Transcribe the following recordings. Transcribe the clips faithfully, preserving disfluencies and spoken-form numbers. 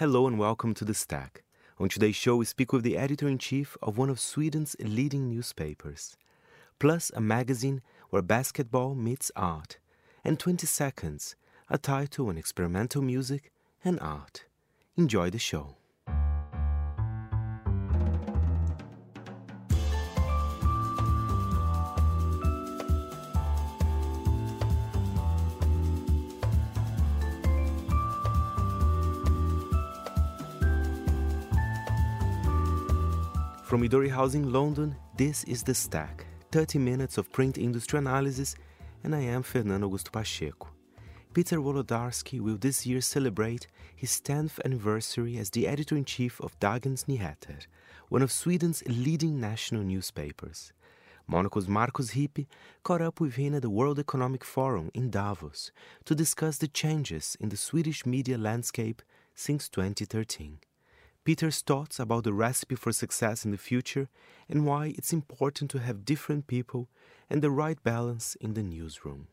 Hello and welcome to The Stack. On today's show, we speak with the editor-in-chief of one of Sweden's leading newspapers, plus a magazine where basketball meets art, and twenty seconds, a title on experimental music and art. Enjoy the show. From Midori House in London, this is The Stack, thirty minutes of print industry analysis, and I am Fernando Augusto Pacheco. Peter Wolodarski will this year celebrate his tenth anniversary as the editor-in-chief of Dagens Nyheter, one of Sweden's leading national newspapers. Monocle's Markus Hippe caught up with him at the World Economic Forum in Davos to discuss the changes in the Swedish media landscape since twenty thirteen. Peter's thoughts about the recipe for success in the future and why it's important to have different people and the right balance in the newsroom.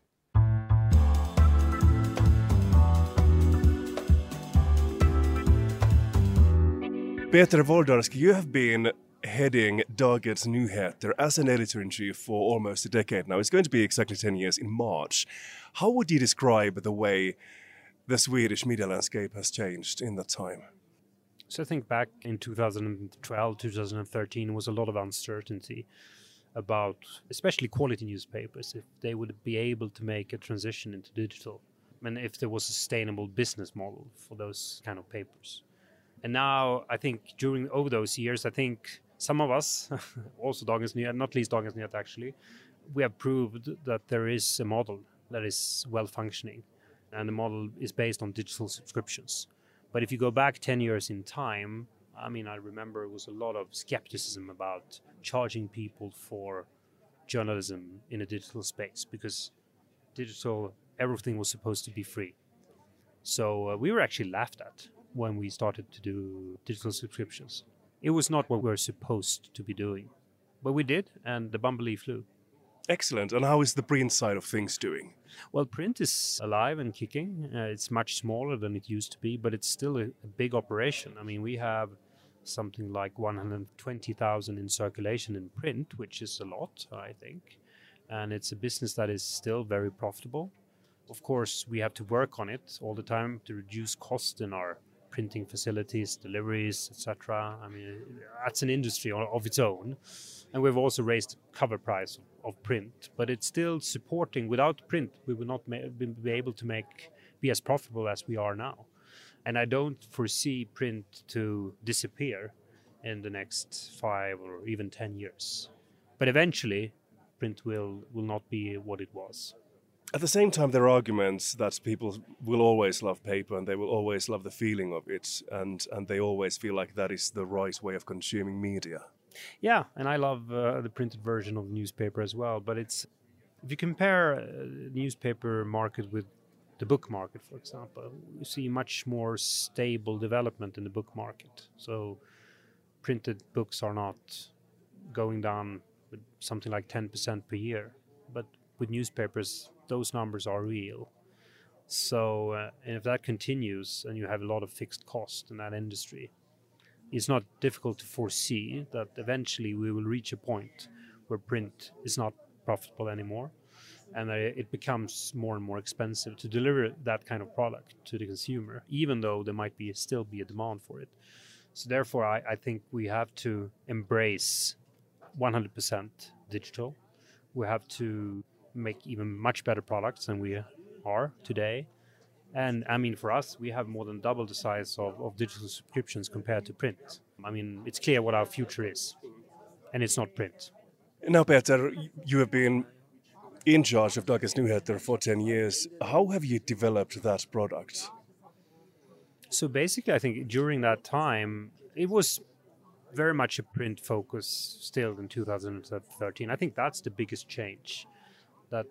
Peter Wolodarski, you have been heading Dagens Nyheter as an editor-in-chief for almost a decade now. It's going to be exactly ten years in March. How would you describe the way the Swedish media landscape has changed in that time? So I think back in two thousand twelve, two thousand thirteen was a lot of uncertainty about, especially quality newspapers, if they would be able to make a transition into digital and if there was a sustainable business model for those kind of papers. And now I think during over those years, I think some of us, also Dagens Nyheter, not least Dagens Nyheter actually, we have proved that there is a model that is well functioning and the model is based on digital subscriptions. But if you go back ten years in time, I mean, I remember it was a lot of skepticism about charging people for journalism in a digital space because digital, everything was supposed to be free. So uh, we were actually laughed at when we started to do digital subscriptions. It was not what we were supposed to be doing, but we did, and the bumblebee flew. Excellent. And how is the print side of things doing? Well, print is alive and kicking. Uh, it's much smaller than it used to be, but it's still a, a big operation. I mean, we have something like one hundred twenty thousand in circulation in print, which is a lot, I think. And it's a business that is still very profitable. Of course, we have to work on it all the time to reduce cost in our printing facilities, deliveries, et cetera. I mean, that's an industry of its own. And we've also raised cover price of print, but it's still supporting. Without print, we would not be able to make be as profitable as we are now. And I don't foresee print to disappear in the next five or even ten years. But eventually, print will, will not be what it was. At the same time, there are arguments that people will always love paper and they will always love the feeling of it, and, and they always feel like that is the right way of consuming media. Yeah, and I love uh, the printed version of the newspaper as well, but it's if you compare uh, the newspaper market with the book market, for example, you see much more stable development in the book market. So printed books are not going down with something like ten percent per year, but with newspapers, those numbers are real. So uh, and if that continues and you have a lot of fixed cost in that industry, it's not difficult to foresee that eventually we will reach a point where print is not profitable anymore and it becomes more and more expensive to deliver that kind of product to the consumer, even though there might be still be a demand for it. So therefore, I, I think we have to embrace one hundred percent digital. We have to make even much better products than we are today. And I mean, for us, we have more than double the size of, of digital subscriptions compared to print. I mean, it's clear what our future is, and it's not print. Now, Peter, you have been in charge of Dagens Nyheter for ten years. How have you developed that product? So basically, I think during that time, it was very much a print focus still in two thousand thirteen. I think that's the biggest change. That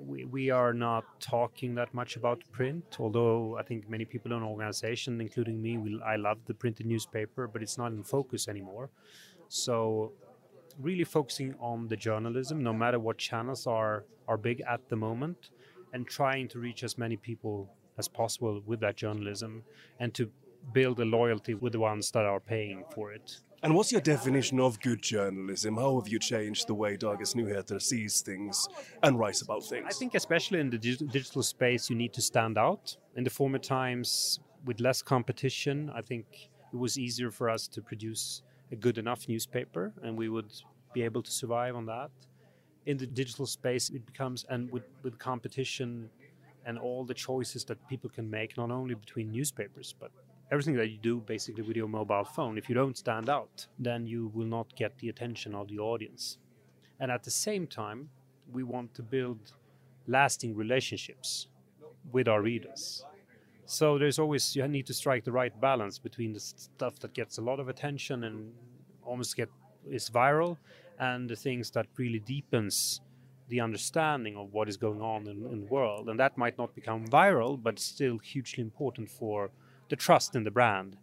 we, we are not talking that much about print, although I think many people in the organization, including me, will, I love the printed newspaper, but it's not in focus anymore. So really focusing on the journalism, no matter what channels are, are big at the moment, and trying to reach as many people as possible with that journalism and to build a loyalty with the ones that are paying for it. And what's your definition of good journalism? How have you changed the way Dagens Nyheter sees things and writes about things? I think especially in the digital space, you need to stand out. In the former times, with less competition, I think it was easier for us to produce a good enough newspaper, and we would be able to survive on that. In the digital space, it becomes, and with, with competition and all the choices that people can make, not only between newspapers, but everything that you do basically with your mobile phone, if you don't stand out, then you will not get the attention of the audience. And at the same time, we want to build lasting relationships with our readers. So there's always, you need to strike the right balance between the stuff that gets a lot of attention and almost get is viral, and the things that really deepens the understanding of what is going on in, in the world. And that might not become viral, but still hugely important for the trust in the brand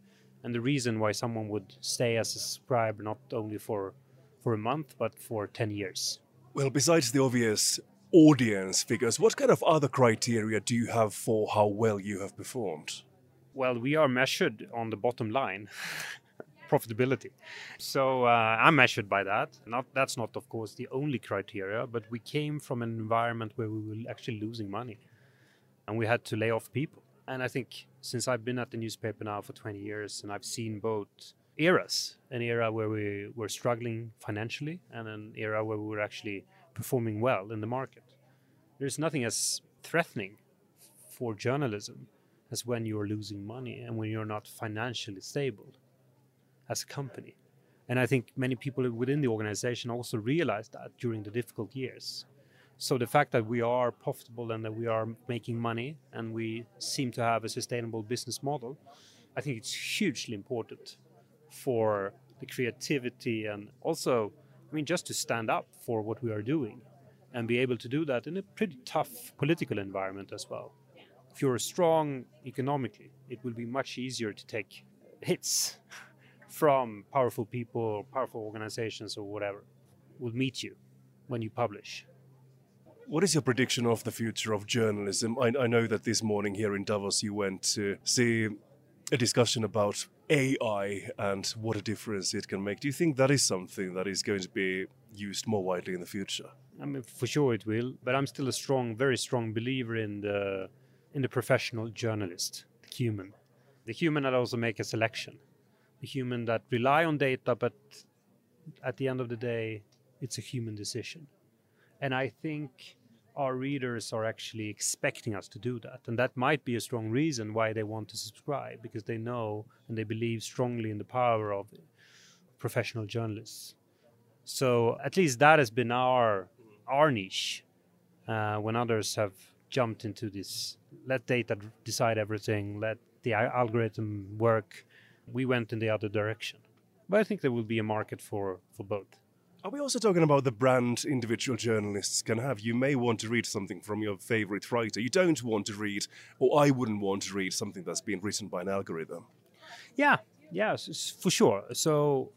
and the reason why someone would stay as a subscriber, not only for, for a month, but for ten years. Well, besides the obvious audience figures, what kind of other criteria do you have for how well you have performed? Well, we are measured on the bottom line. Profitability. So uh, I'm measured by that. Not, that's not, of course, the only criteria, but we came from an environment where we were actually losing money and we had to lay off people. And I think since I've been at the newspaper now for twenty years, and I've seen both eras, an era where we were struggling financially and an era where we were actually performing well in the market. There's nothing as threatening for journalism as when you're losing money and when you're not financially stable as a company. And I think many people within the organization also realized that during the difficult years. So the fact that we are profitable and that we are making money and we seem to have a sustainable business model, I think it's hugely important for the creativity and also, I mean, just to stand up for what we are doing and be able to do that in a pretty tough political environment as well. If you're strong economically, it will be much easier to take hits from powerful people or powerful organizations or whatever will meet you when you publish. What is your prediction of the future of journalism? I, I know that this morning here in Davos you went to see a discussion about A I and what a difference it can make. Do you think that is something that is going to be used more widely in the future? I mean, for sure it will, but I'm still a strong, very strong believer in the, in the professional journalist, the human. The human that also makes a selection. A human that rely on data, but at the end of the day, it's a human decision. And I think our readers are actually expecting us to do that. And that might be a strong reason why they want to subscribe, because they know and they believe strongly in the power of professional journalists. So at least that has been our, our niche uh, when others have jumped into this, let data decide everything, let the algorithm work. We went in the other direction. But I think there will be a market for, for both. Are we also talking about the brand individual journalists can have? You may want to read something from your favorite writer. You don't want to read, or I wouldn't want to read, something that's been written by an algorithm. Yeah, yeah, for sure. So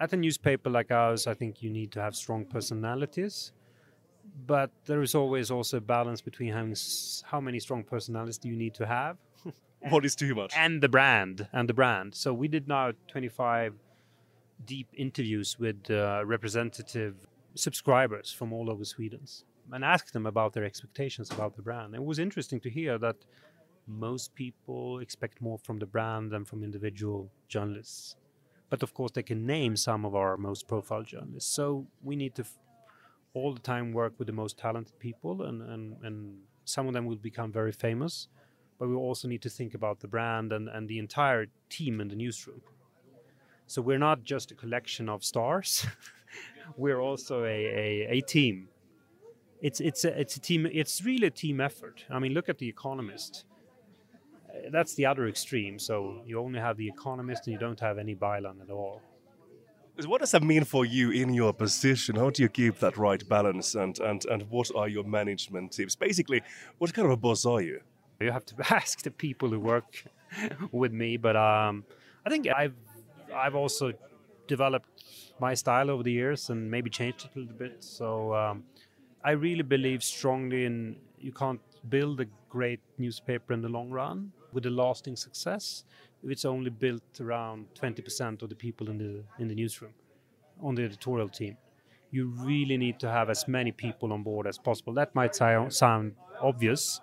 at a newspaper like ours, I think you need to have strong personalities. But there is always also a balance between having how many strong personalities do you need to have. What is too much? And the brand, and the brand. So we did now twenty-five deep interviews with uh, representative subscribers from all over Sweden and asked them about their expectations about the brand. It was interesting to hear that most people expect more from the brand than from individual journalists. But of course, they can name some of our most profiled journalists. So we need to f- all the time work with the most talented people, and, and, and some of them will become very famous. But we also need to think about the brand and, and the entire team in the newsroom. So we're not just a collection of stars. We're also a, a, a team. It's, it's, a, it's a team. It's really a team effort. I mean, look at The Economist. That's the other extreme. So you only have The Economist and you don't have any byline at all. What does that mean for you in your position? How do you keep that right balance? And, and, and what are your management tips? Basically, what kind of a boss are you? You have to ask the people who work with me, but um, I think I've I've also developed my style over the years and maybe changed it a little bit. So um, I really believe strongly in you can't build a great newspaper in the long run with a lasting success if it's only built around twenty percent of the people in the in the newsroom, on the editorial team. You really need to have as many people on board as possible. That might sound obvious,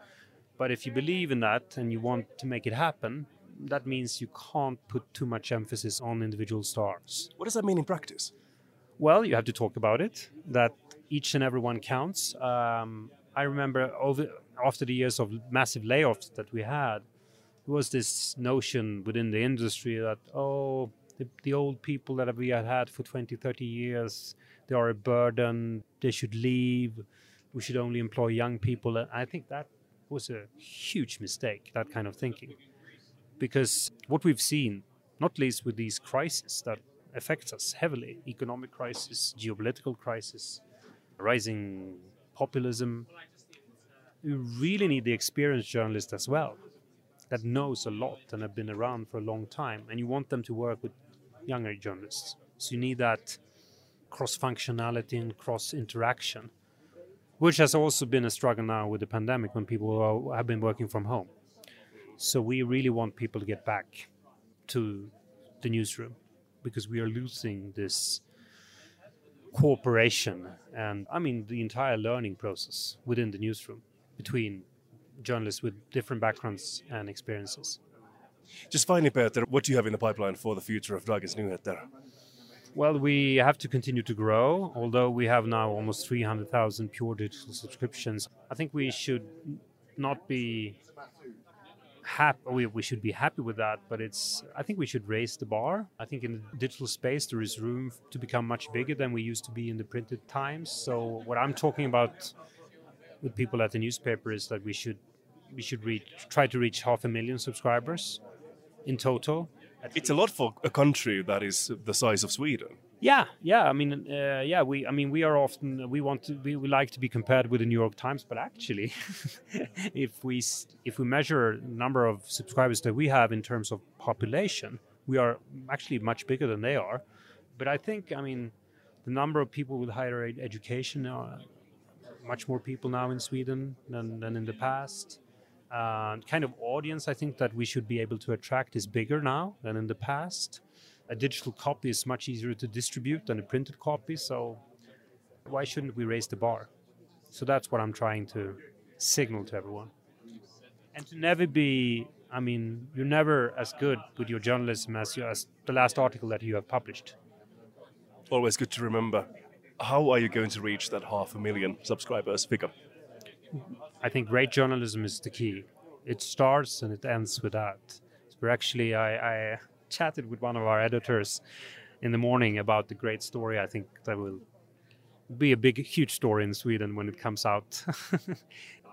but if you believe in that and you want to make it happen, that means you can't put too much emphasis on individual stars. What does that mean in practice? Well, you have to talk about it, that each and everyone counts. Um, I remember over, after the years of massive layoffs that we had, there was this notion within the industry that, oh, the, the old people that we had had for twenty, thirty years, they are a burden, they should leave, we should only employ young people. And I think that was a huge mistake, that kind of thinking. Because what we've seen, not least with these crises that affects us heavily, economic crisis, geopolitical crisis, rising populism, you really need the experienced journalist as well, that knows a lot and have been around for a long time, and you want them to work with younger journalists. So you need that cross-functionality and cross-interaction, which has also been a struggle now with the pandemic when people are, have been working from home. So we really want people to get back to the newsroom because we are losing this cooperation and, I mean, the entire learning process within the newsroom between journalists with different backgrounds and experiences. Just finally, Peter, what do you have in the pipeline for the future of Dagens Nyheter? Well, we have to continue to grow, although we have now almost three hundred thousand pure digital subscriptions. I think we should not be happy. We should be happy with that, but it's. I think we should raise the bar. I think in the digital space there is room to become much bigger than we used to be in the printed times. So what I'm talking about with people at the newspaper is that we should we should reach, try to reach half a million subscribers in total. It's a lot for a country that is the size of Sweden. Yeah, yeah. I mean, uh, yeah. We, I mean, we are often we want to we, we like to be compared with the New York Times, but actually, if we if we measure the number of subscribers that we have in terms of population, we are actually much bigger than they are. But I think, I mean, the number of people with higher ed- education are much more people now in Sweden than than in the past. Uh, kind of audience I think that we should be able to attract is bigger now than in the past. A digital copy is much easier to distribute than a printed copy, so why shouldn't we raise the bar? So that's what I'm trying to signal to everyone. And to never be, I mean, you're never as good with your journalism as, you, as the last article that you have published. Always good to remember. How are you going to reach that half a million subscribers figure? I think great journalism is the key. It starts and it ends with that. We're actually, I, I chatted with one of our editors in the morning about the great story. I think that will be a big, huge story in Sweden when it comes out.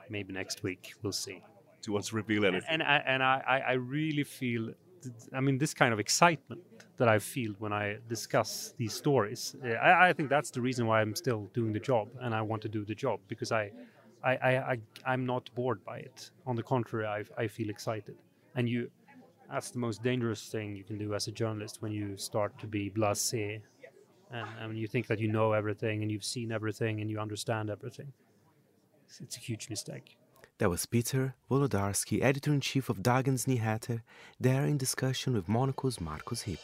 Maybe next week, we'll see. Do you want to reveal anything? And, and, I, and I, I really feel, I mean, this kind of excitement that I feel when I discuss these stories. I, I think that's the reason why I'm still doing the job and I want to do the job because I... I, I, I, I'm not bored by it. On the contrary, I, I feel excited. And you, that's the most dangerous thing you can do as a journalist when you start to be blasé and, and you think that you know everything and you've seen everything and you understand everything. It's, it's a huge mistake. That was Peter Wolodarski, editor-in-chief of Dagens Nyheter, there in discussion with Monocle's Markus Hippe.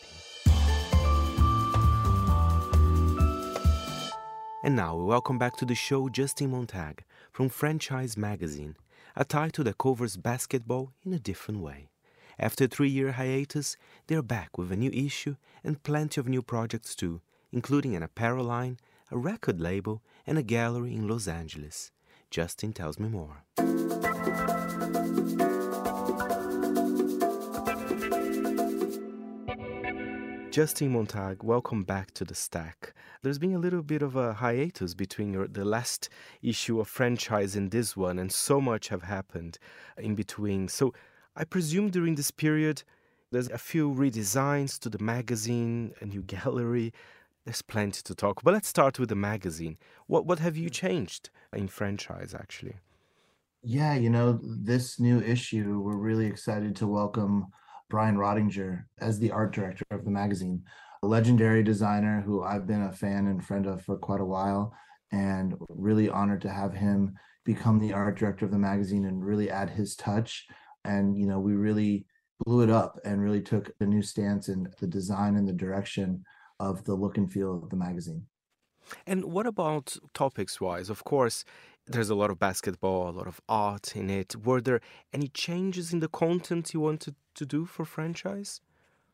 And now we welcome back to the show Justin Montag from Franchise magazine, a title that covers basketball in a different way. After a three-year hiatus, they're back with a new issue and plenty of new projects too, including an apparel line, a record label, and a gallery in Los Angeles. Justin tells me more. Justin Montag, welcome back to The Stack. There's been a little bit of a hiatus between your, the last issue of Franchise and this one, and so much have happened in between. So I presume during this period, there's a few redesigns to the magazine, a new gallery. There's plenty to talk. But let's start with the magazine. What, what have you changed in Franchise, actually? Yeah, you know, this new issue, we're really excited to welcome Brian Roettinger as the art director of the magazine, a legendary designer who I've been a fan and friend of for quite a while, and really honored to have him become the art director of the magazine and really add his touch. And, you know, we really blew it up and really took a new stance in the design and the direction of the look and feel of the magazine. And what about topics-wise? Of course, there's a lot of basketball, a lot of art in it. Were there any changes in the content you wanted to do for Franchise?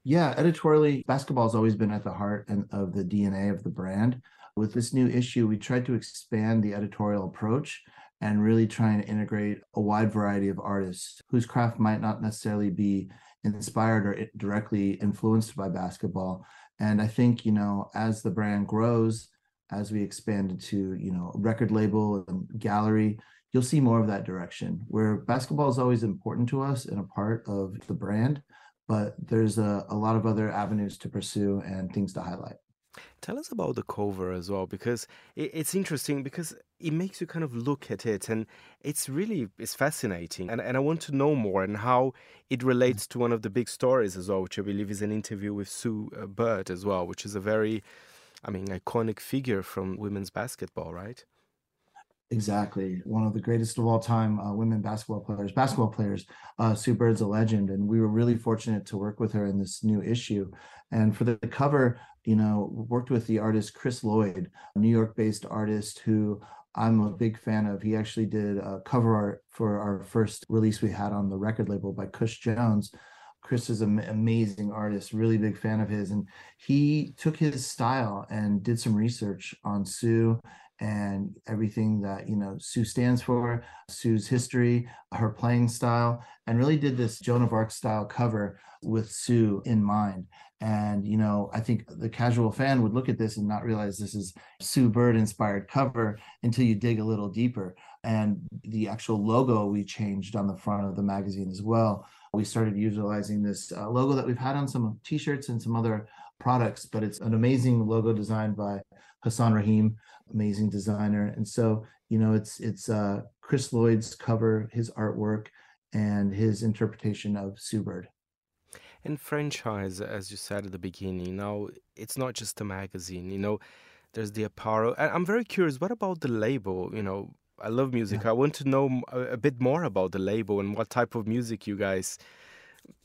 Yeah, editorially, basketball has always been at the heart and of the D N A of the brand. With this new issue, we tried to expand the editorial approach and really trying to integrate a wide variety of artists whose craft might not necessarily be inspired or directly influenced by basketball. And I think, you know, as the brand grows, as we expand to, you know, record label and gallery, you'll see more of that direction, where basketball is always important to us and a part of the brand, but there's a, a lot of other avenues to pursue and things to highlight. Tell us about the cover as well, because it, it's interesting because it makes you kind of look at it, and it's really it's fascinating. And, and I want to know more and how it relates to one of the big stories as well, which I believe is an interview with Sue Bird as well, which is a very, I mean, iconic figure from women's basketball, right? Exactly. One of the greatest of all time uh, women basketball players, basketball players. Uh, Sue Bird's a legend, and we were really fortunate to work with her in this new issue. And for the cover, you know, worked with the artist Chris Lloyd, a New York-based artist who I'm a big fan of. He actually did a cover art for our first release we had on the record label by Kush Jones. Chris is an amazing artist, really big fan of his. And he took his style and did some research on Sue and everything that, you know, Sue stands for, Sue's history, her playing style, and really did this Joan of Arc style cover with Sue in mind. And, you know, I think the casual fan would look at this and not realize this is Sue Bird inspired cover until you dig a little deeper. And the actual logo we changed on the front of the magazine as well. We started utilizing this uh, logo that we've had on some t-shirts and some other products, but it's an amazing logo designed by Hassan Rahim, amazing designer. And so, you know, it's it's uh, Chris Lloyd's cover, his artwork, and his interpretation of Sue Bird. And Franchise, as you said at the beginning, now it's not just a magazine, you know, there's the apparel. I'm very curious, what about the label? You know, I love music. Yeah. I want to know a bit more about the label and what type of music you guys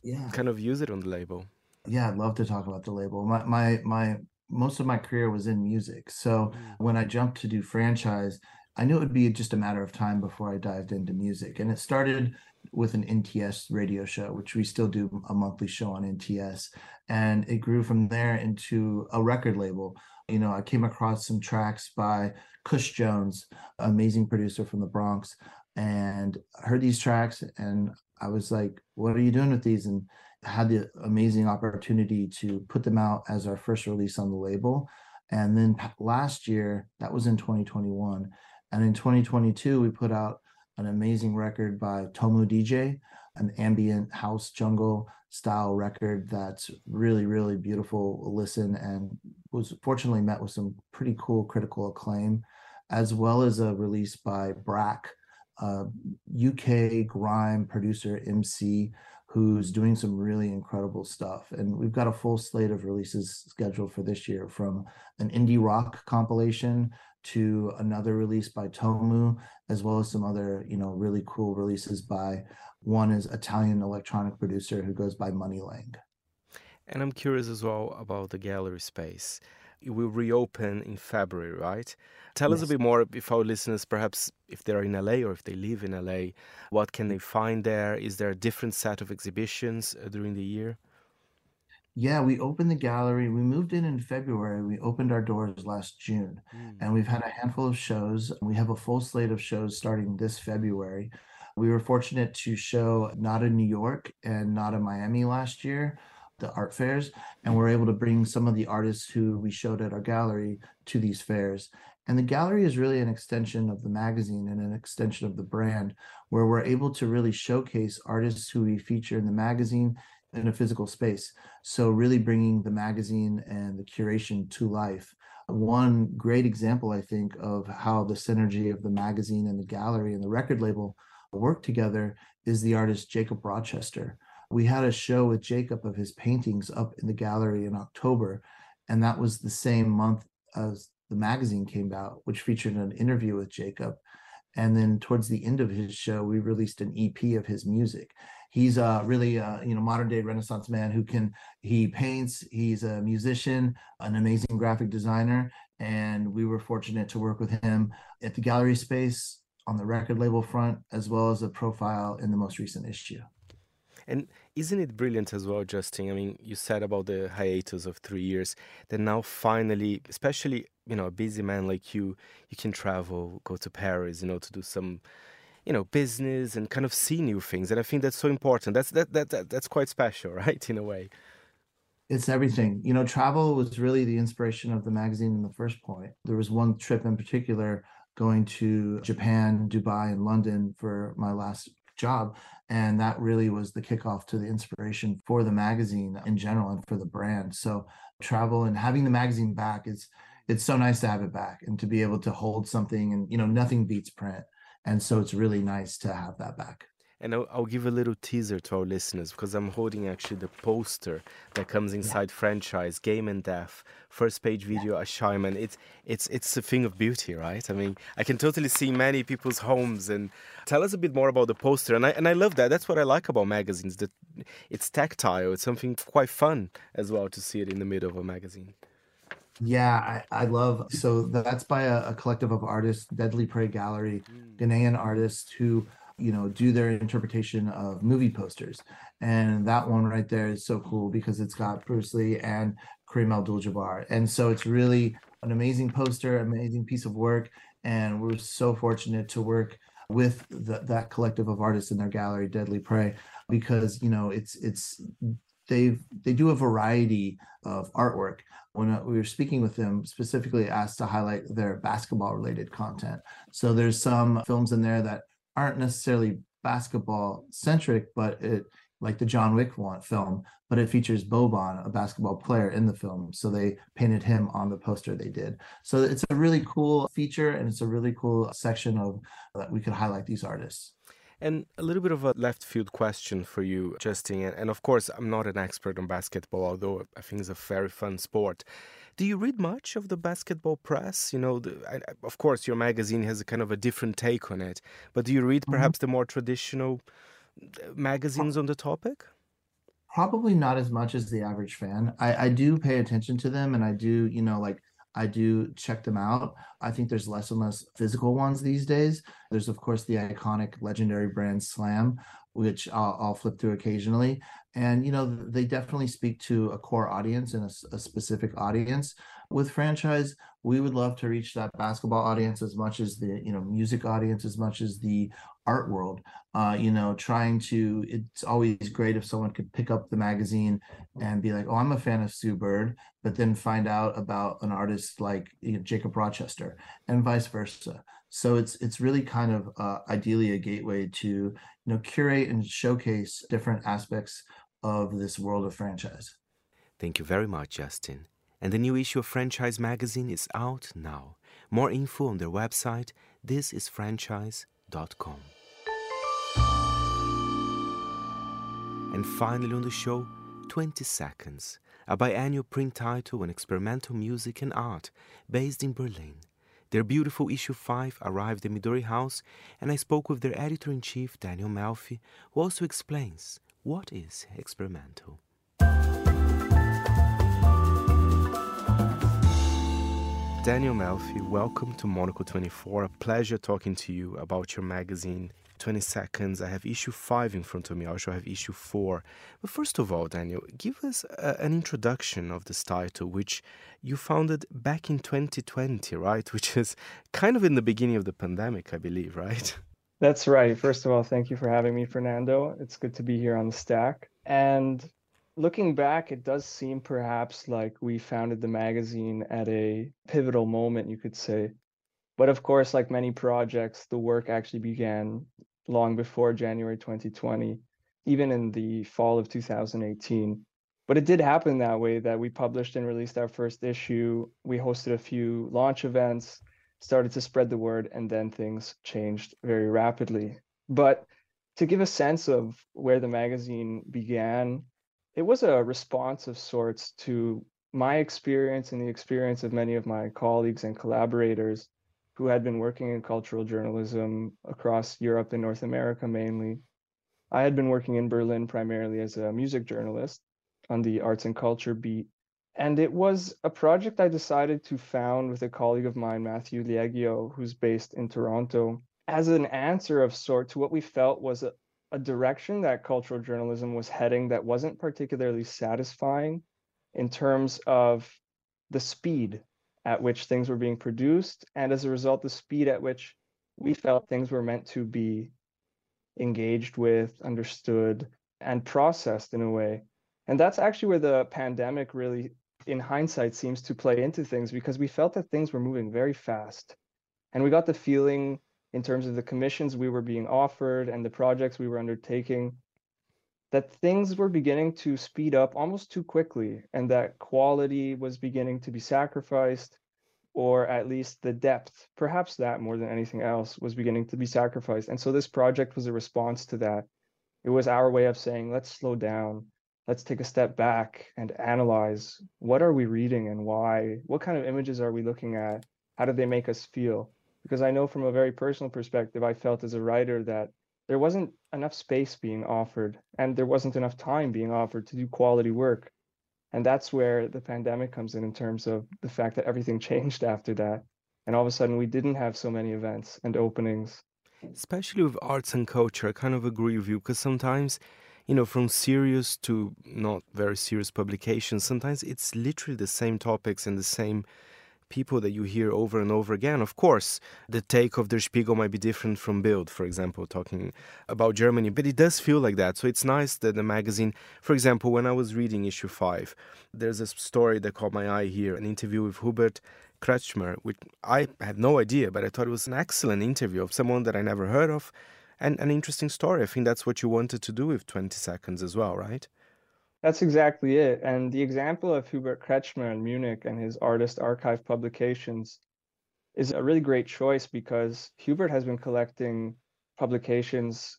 yeah. kind of use it on the label. Yeah, I'd love to talk about the label. My, my, my, most of my career was in music. So when I jumped to do Franchise, I knew it would be just a matter of time before I dived into music. And it started with an N T S radio show, which we still do a monthly show on N T S. And it grew from there into a record label. You know, I came across some tracks by Kush Jones, amazing producer from the Bronx, and heard these tracks. And I was like, what are you doing with these? And had the amazing opportunity to put them out as our first release on the label. And then last year, that was in twenty twenty-one. And in twenty twenty-two, we put out an amazing record by Tomu D J, an ambient house jungle style record that's really, really beautiful listen, and was fortunately met with some pretty cool critical acclaim, as well as a release by Brack, a U K grime producer, M C, who's doing some really incredible stuff. And we've got a full slate of releases scheduled for this year, from an indie rock compilation to another release by Tomu, as well as some other, you know, really cool releases by, one is Italian electronic producer who goes by Money Lang. And I'm curious as well about the gallery space. It will reopen in February, right? Tell yes. us a bit more, if our listeners, perhaps if they're in L A or if they live in L A, what can they find there? Is there a different set of exhibitions during the year? Yeah, we opened the gallery. We moved in in February. We opened our doors last June, mm. and we've had a handful of shows. We have a full slate of shows starting this February. We were fortunate to show not in New York and not in Miami last year, the art fairs, and we're able to bring some of the artists who we showed at our gallery to these fairs. And the gallery is really an extension of the magazine and an extension of the brand, where we're able to really showcase artists who we feature in the magazine in a physical space. So really bringing the magazine and the curation to life. One great example, I think, of how the synergy of the magazine and the gallery and the record label work together is the artist Jacob Rochester. We had a show with Jacob of his paintings up in the gallery in October, and that was the same month as the magazine came out, which featured an interview with Jacob. And then towards the end of his show, we released an E P of his music. he's a really uh, you know, modern day Renaissance man who can, he paints, he's a musician, an amazing graphic designer, and we were fortunate to work with him at the gallery space, on the record label front, as well as a profile in the most recent issue. And isn't it brilliant as well, Justin? I mean, you said about the hiatus of three years, that now finally, especially, you know, a busy man like you, you can travel, go to Paris, you know, to do some, you know, business and kind of see new things. And I think that's so important. That's that that, that that's quite special, right? In a way. It's everything. You know, travel was really the inspiration of the magazine in the first point. There was one trip in particular, going to Japan, Dubai, and London for my last job. And that really was the kickoff to the inspiration for the magazine in general and for the brand. So travel and having the magazine back, is it's so nice to have it back and to be able to hold something, and, you know, nothing beats print. And so it's really nice to have that back. And I'll, I'll give a little teaser to our listeners, because I'm holding actually the poster that comes inside yeah. Franchise, Game and Death, first page video, yeah. a shaman. It's it's it's a thing of beauty, right? I mean, I can totally see many people's homes. And tell us a bit more about the poster. And I and I love that. That's what I like about magazines, that it's tactile. It's something quite fun as well to see it in the middle of a magazine. Yeah, I, I love. So that's by a, a collective of artists, Deadly Prey Gallery, mm. Ghanaian artists who, you know, do their interpretation of movie posters. And that one right there is so cool because it's got Bruce Lee and Kareem Abdul-Jabbar. And so it's really an amazing poster, amazing piece of work. And we're so fortunate to work with the, that collective of artists in their gallery, Deadly Prey, because, you know, it's, it's, they they do a variety of artwork. When we were speaking with them, specifically asked to highlight their basketball related content. So there's some films in there that aren't necessarily basketball centric, but it, like the John Wick one film, but it features Boban, a basketball player, in the film. So they painted him on the poster they did. So it's a really cool feature, and it's a really cool section of that we could highlight these artists. And a little bit of a left field question for you, Justin. And of course, I'm not an expert on basketball, although I think it's a very fun sport. Do you read much of the basketball press? You know, the, I, of course, your magazine has a kind of a different take on it. But do you read perhaps mm-hmm. the more traditional magazines on the topic? Probably not as much as the average fan. I, I do pay attention to them, and I do, you know, like, I do check them out. I think there's less and less physical ones these days. There's, of course, the iconic legendary brand Slam, which I'll, I'll flip through occasionally. And, you know, they definitely speak to a core audience and a, a specific audience. With Franchise, we would love to reach that basketball audience as much as the, you know, music audience, as much as the art world. Uh, you know, trying to, it's always great if someone could pick up the magazine and be like, oh, I'm a fan of Sue Bird, but then find out about an artist like, you know, Jacob Rochester, and vice versa. So it's it's really kind of uh, ideally a gateway to, you know, curate and showcase different aspects of this world of Franchise. Thank you very much, Justin. And the new issue of Franchise magazine is out now. More info on their website, this is franchise dot com. And finally on the show, twenty seconds, a biannual print title on experimental music and art based in Berlin. Their beautiful issue five arrived at Midori House, and I spoke with their editor-in-chief, Daniel Melfi, who also explains what is experimental. Daniel Melfi, welcome to Monocle twenty-four. A pleasure talking to you about your magazine, twenty seconds. I have issue five in front of me. I also have issue four. But first of all, Daniel, give us a, an introduction of this title, which you founded back in twenty twenty, right? Which is kind of in the beginning of the pandemic, I believe, right? That's right. First of all, thank you for having me, Fernando. It's good to be here on the Stack. And looking back, it does seem perhaps like we founded the magazine at a pivotal moment, you could say. But of course, like many projects, the work actually began long before January twenty twenty, even in the fall of two thousand eighteen. But it did happen that way, that we published and released our first issue. We hosted a few launch events, started to spread the word, and then things changed very rapidly. But to give a sense of where the magazine began, it was a response of sorts to my experience and the experience of many of my colleagues and collaborators who had been working in cultural journalism across Europe and North America mainly. I had been working in Berlin primarily as a music journalist on the arts and culture beat. And it was a project I decided to found with a colleague of mine, Matthew Liegio, who's based in Toronto, as an answer of sort to what we felt was a, a direction that cultural journalism was heading that wasn't particularly satisfying in terms of the speed at which things were being produced, and as a result, the speed at which we felt things were meant to be engaged with, understood, and processed in a way. And that's actually where the pandemic really, in hindsight, seems to play into things, because we felt that things were moving very fast. And we got the feeling, in terms of the commissions we were being offered and the projects we were undertaking, that things were beginning to speed up almost too quickly, and that quality was beginning to be sacrificed, or at least the depth, perhaps that more than anything else, was beginning to be sacrificed. And so this project was a response to that. It was our way of saying, let's slow down. Let's take a step back and analyze, what are we reading and why? What kind of images are we looking at? How do they make us feel? Because I know from a very personal perspective, I felt as a writer that there wasn't enough space being offered, and there wasn't enough time being offered to do quality work. And that's where the pandemic comes in, in terms of the fact that everything changed after that. And all of a sudden, we didn't have so many events and openings. Especially with arts and culture, I kind of agree with you, because sometimes, you know, from serious to not very serious publications, sometimes it's literally the same topics and the same people that you hear over and over again. Of course, the take of Der Spiegel might be different from Bild, for example, talking about Germany, but it does feel like that. So it's nice that the magazine, for example, when I was reading issue five, there's a story that caught my eye here, an interview with Hubert Kretschmer, which I had no idea, but I thought it was an excellent interview of someone that I never heard of. And an interesting story. I think that's what you wanted to do with twenty seconds as well, right? That's exactly it. And the example of Hubert Kretschmer in Munich and his Artist Archive publications is a really great choice, because Hubert has been collecting publications,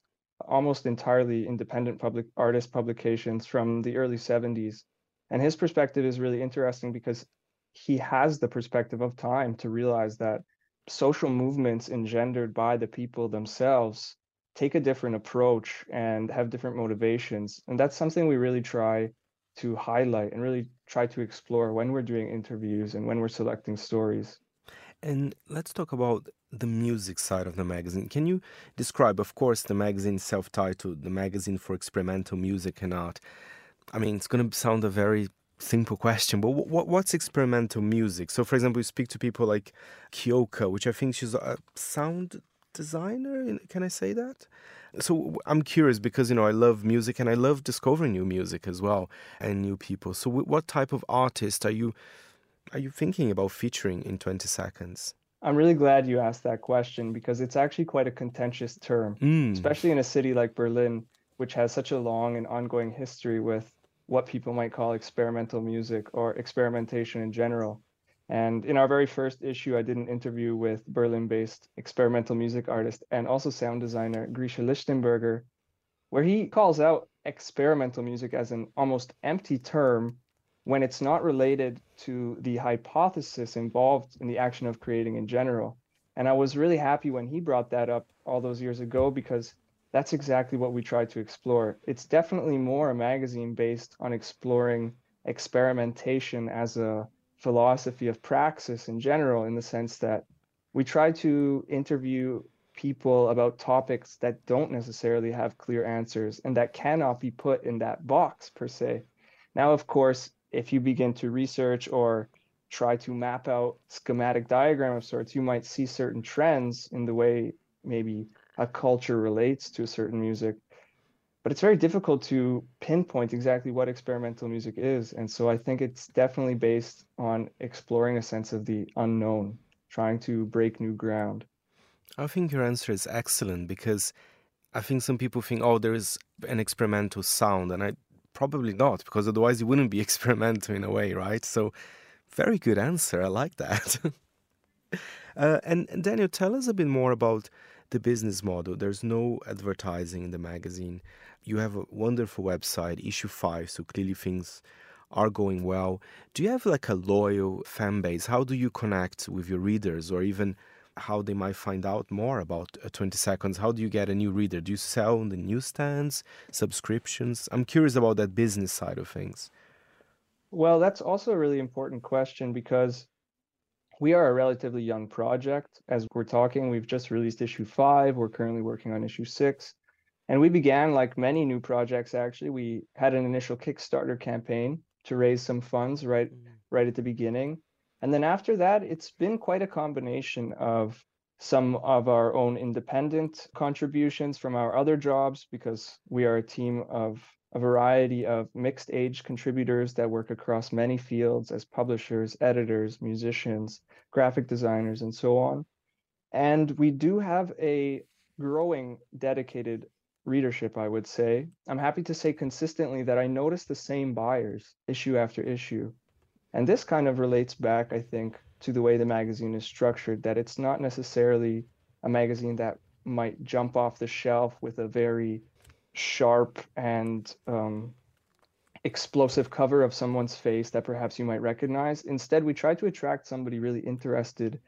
almost entirely independent public artist publications, from the early seventies. And his perspective is really interesting because he has the perspective of time to realize that social movements engendered by the people themselves take a different approach and have different motivations. And that's something we really try to highlight and really try to explore when we're doing interviews and when we're selecting stories. And let's talk about the music side of the magazine. Can you describe, of course, the magazine self-titled, the magazine for experimental music and art? I mean, it's going to sound a very simple question, but what what's experimental music? So, for example, you speak to people like Kyoka, which I think she's a sound designer, can I say that? So I'm curious, because, you know, I love music and I love discovering new music as well and new people. So what type of artist are you are you thinking about featuring in twenty seconds? I'm really glad you asked that question, because it's actually quite a contentious term, mm. especially in a city like Berlin, which has such a long and ongoing history with what people might call experimental music or experimentation in general. And in our very first issue, I did an interview with Berlin-based experimental music artist and also sound designer Grisha Lichtenberger, where he calls out experimental music as an almost empty term when it's not related to the hypothesis involved in the action of creating in general. And I was really happy when he brought that up all those years ago, because that's exactly what we try to explore. It's definitely more a magazine based on exploring experimentation as a philosophy of praxis in general, in the sense that we try to interview people about topics that don't necessarily have clear answers and that cannot be put in that box per se. Now, of course, if you begin to research or try to map out schematic diagram of sorts, you might see certain trends in the way maybe a culture relates to a certain music. But it's very difficult to pinpoint exactly what experimental music is. And so I think it's definitely based on exploring a sense of the unknown, trying to break new ground. I think your answer is excellent, because I think some people think, oh, there is an experimental sound. And I probably not, because otherwise it wouldn't be experimental in a way, right? So very good answer. I like that. uh, and, and Daniel, tell us a bit more about the business model. There's no advertising in the magazine. You have a wonderful website, issue five, so clearly things are going well. Do you have like a loyal fan base? How do you connect with your readers or even how they might find out more about uh, twenty seconds. How do you get a new reader? Do you sell on the newsstands, subscriptions? I'm curious about that business side of things. Well, that's also a really important question because we are a relatively young project. As we're talking, we've just released issue five. We're currently working on issue six. And we began, like many new projects, actually, we had an initial Kickstarter campaign to raise some funds right, right at the beginning. And then after that, it's been quite a combination of some of our own independent contributions from our other jobs, because we are a team of a variety of mixed age contributors that work across many fields as publishers, editors, musicians, graphic designers, and so on. And we do have a growing dedicated readership, I would say. I'm happy to say consistently that I notice the same buyers issue after issue. And this kind of relates back, I think, to the way the magazine is structured, that it's not necessarily a magazine that might jump off the shelf with a very sharp and um, explosive cover of someone's face that perhaps you might recognize. Instead, we try to attract somebody really interested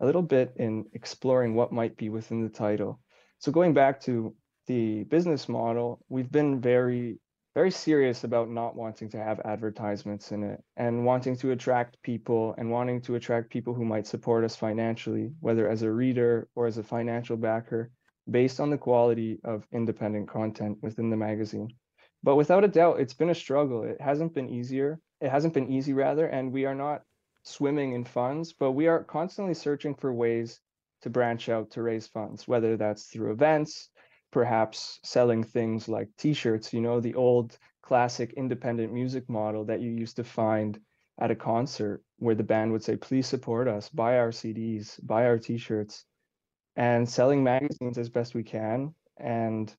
a little bit in exploring what might be within the title. So going back to the business model, we've been very, very serious about not wanting to have advertisements in it and wanting to attract people and wanting to attract people who might support us financially, whether as a reader or as a financial backer, based on the quality of independent content within the magazine. But without a doubt, it's been a struggle. It hasn't been easier. It hasn't been easy, rather, and we are not swimming in funds, but we are constantly searching for ways to branch out to raise funds, whether that's through events, perhaps selling things like t-shirts, you know, the old classic independent music model that you used to find at a concert where the band would say, please support us, buy our C Ds, buy our t-shirts, and selling magazines as best we can. And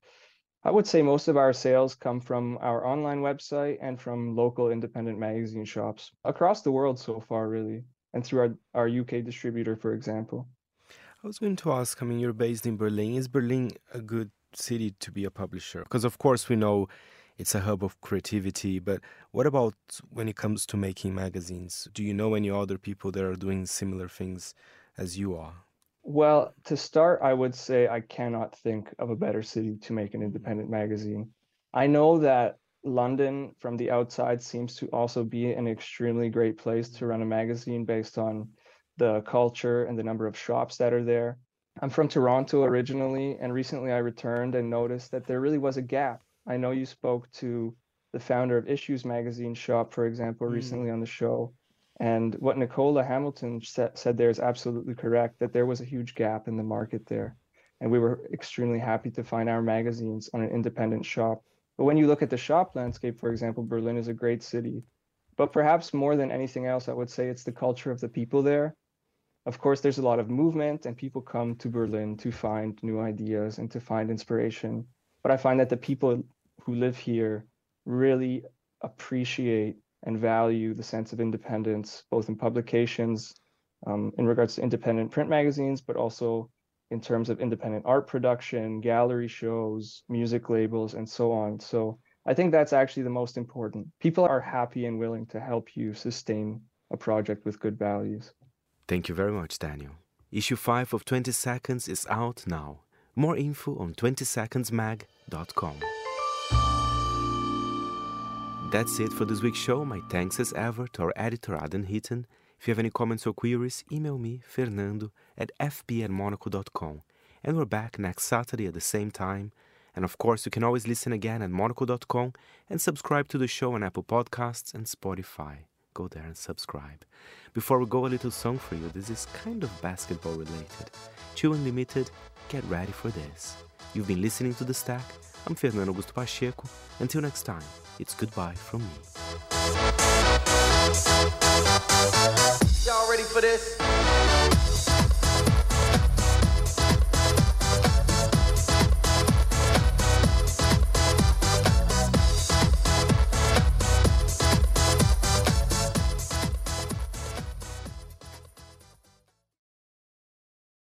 I would say most of our sales come from our online website and from local independent magazine shops across the world so far, really, and through our, our U K distributor, for example. I was going to ask, I mean, you're based in Berlin. Is Berlin a good city to be a publisher? Because, of course, we know it's a hub of creativity, but what about when it comes to making magazines? Do you know any other people that are doing similar things as you are? Well, to start, I would say I cannot think of a better city to make an independent magazine. I know that London, from the outside, seems to also be an extremely great place to run a magazine based on the culture and the number of shops that are there. I'm from Toronto originally, and recently I returned and noticed that there really was a gap. I know you spoke to the founder of Issues magazine shop, for example, mm. recently on the show. And what Nicola Hamilton sa- said there is absolutely correct, that there was a huge gap in the market there. And we were extremely happy to find our magazines on an independent shop. But when you look at the shop landscape, for example, Berlin is a great city. But perhaps more than anything else, I would say it's the culture of the people there. Of course, there's a lot of movement and people come to Berlin to find new ideas and to find inspiration. But I find that the people who live here really appreciate and value the sense of independence, both in publications, um, in regards to independent print magazines, but also in terms of independent art production, gallery shows, music labels, and so on. So I think that's actually the most important. People are happy and willing to help you sustain a project with good values. Thank you very much, Daniel. Issue five of twenty seconds is out now. More info on twenty seconds mag dot com. That's it for this week's show. My thanks as ever to our editor, Adam Heaton. If you have any comments or queries, email me, Fernando, at f p at monocle dot com. And we're back next Saturday at the same time. And of course, you can always listen again at monocle dot com and subscribe to the show on Apple Podcasts and Spotify. Go there and subscribe. Before we go, a little song for you. This is kind of basketball related. Chill Unlimited, get ready for this. You've been listening to The Stack. I'm Fernando Augusto Pacheco. Until next time, it's goodbye from me. Y'all ready for this?